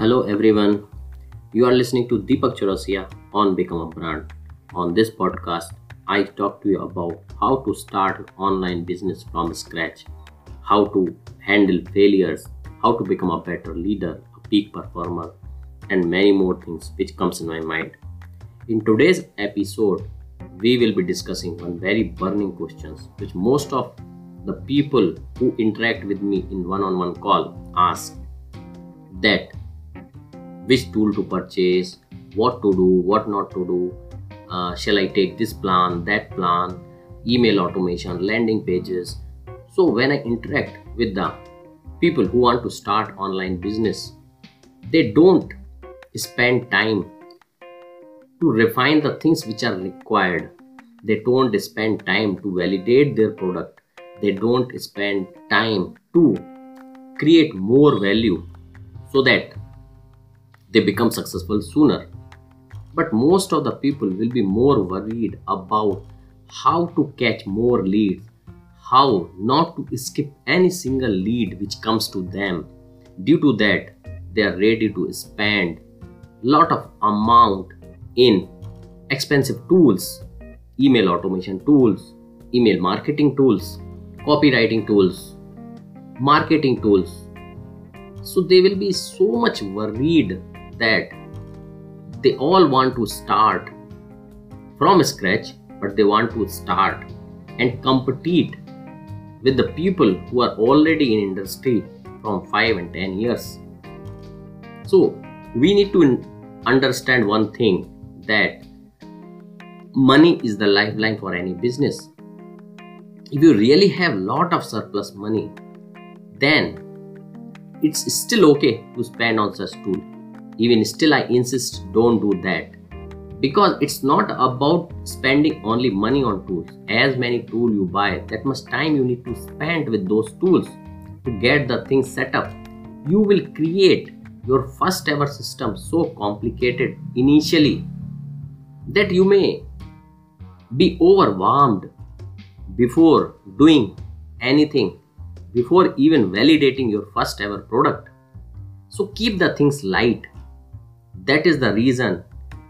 Hello everyone, you are listening to Deepak Chaurasia on Become a Brand. On this podcast, I talk to you about how to start an online business from scratch, how to handle failures, how to become a better leader, a peak performer, and many more things which comes in my mind. In today's episode, we will be discussing one very burning questions which most of the people who interact with me in one-on-one call ask, that which tool to purchase, what to do, what not to do, shall I take this plan, that plan, email automation, landing pages. So when I interact with the people who want to start online business, they don't spend time to refine the things which are required. They don't spend time to validate their product. They don't spend time to create more value so that they become successful sooner. But most of the people will be more worried about how to catch more leads, how not to skip any single lead which comes to them. Due to that, they are ready to spend lot of amount in expensive tools, email automation tools, email marketing tools, copywriting tools, marketing tools. So they will be so much worried that they all want to start from scratch, but they want to start and compete with the people who are already in industry from 5 and 10 years. So we need to understand one thing, that money is the lifeline for any business. If you really have lot of surplus money, then it's still okay to spend on such tool. Even still, I insist, don't do that, because it's not about spending only money on tools. As many tools you buy, that much time you need to spend with those tools to get the things set up. You will create your first ever system so complicated initially that you may be overwhelmed before doing anything, before even validating your first ever product. So keep the things light. That is the reason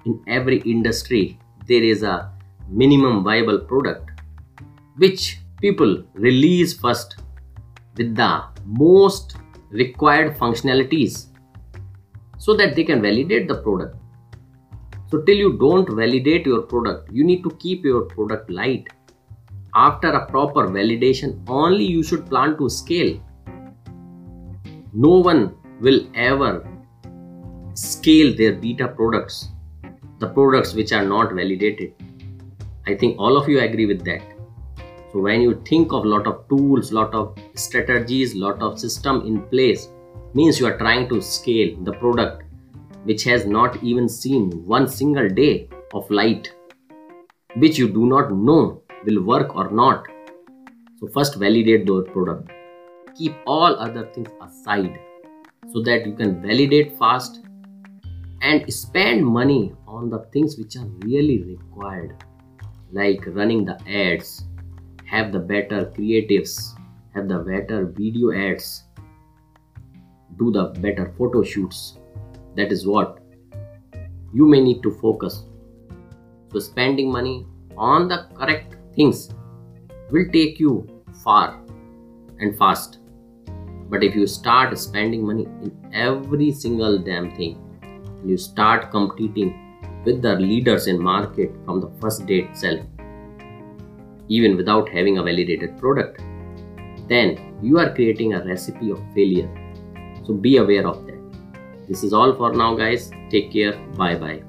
in every industry there is a minimum viable product which people release first with the most required functionalities so that they can validate the product. So till you don't validate your product, you need to keep your product light. After a proper validation, only you should plan to scale. No one will ever scale their beta products, the products which are not validated. I think all of you agree with that. So when you think of lot of tools, lot of strategies, lot of system in place, means you are trying to scale the product which has not even seen one single day of light, which you do not know will work or not. So first validate your product. Keep all other things aside so that you can validate fast and spend money on the things which are really required, like running the ads, have the better creatives, have the better video ads, do the better photo shoots. That is what you may need to focus. So spending money on the correct things will take you far and fast. But if you start spending money in every single damn thing, and you start competing with the leaders in market from the first day itself, even without having a validated product, then you are creating a recipe of failure. So be aware of that. This is all for now, guys. Take care. Bye-bye.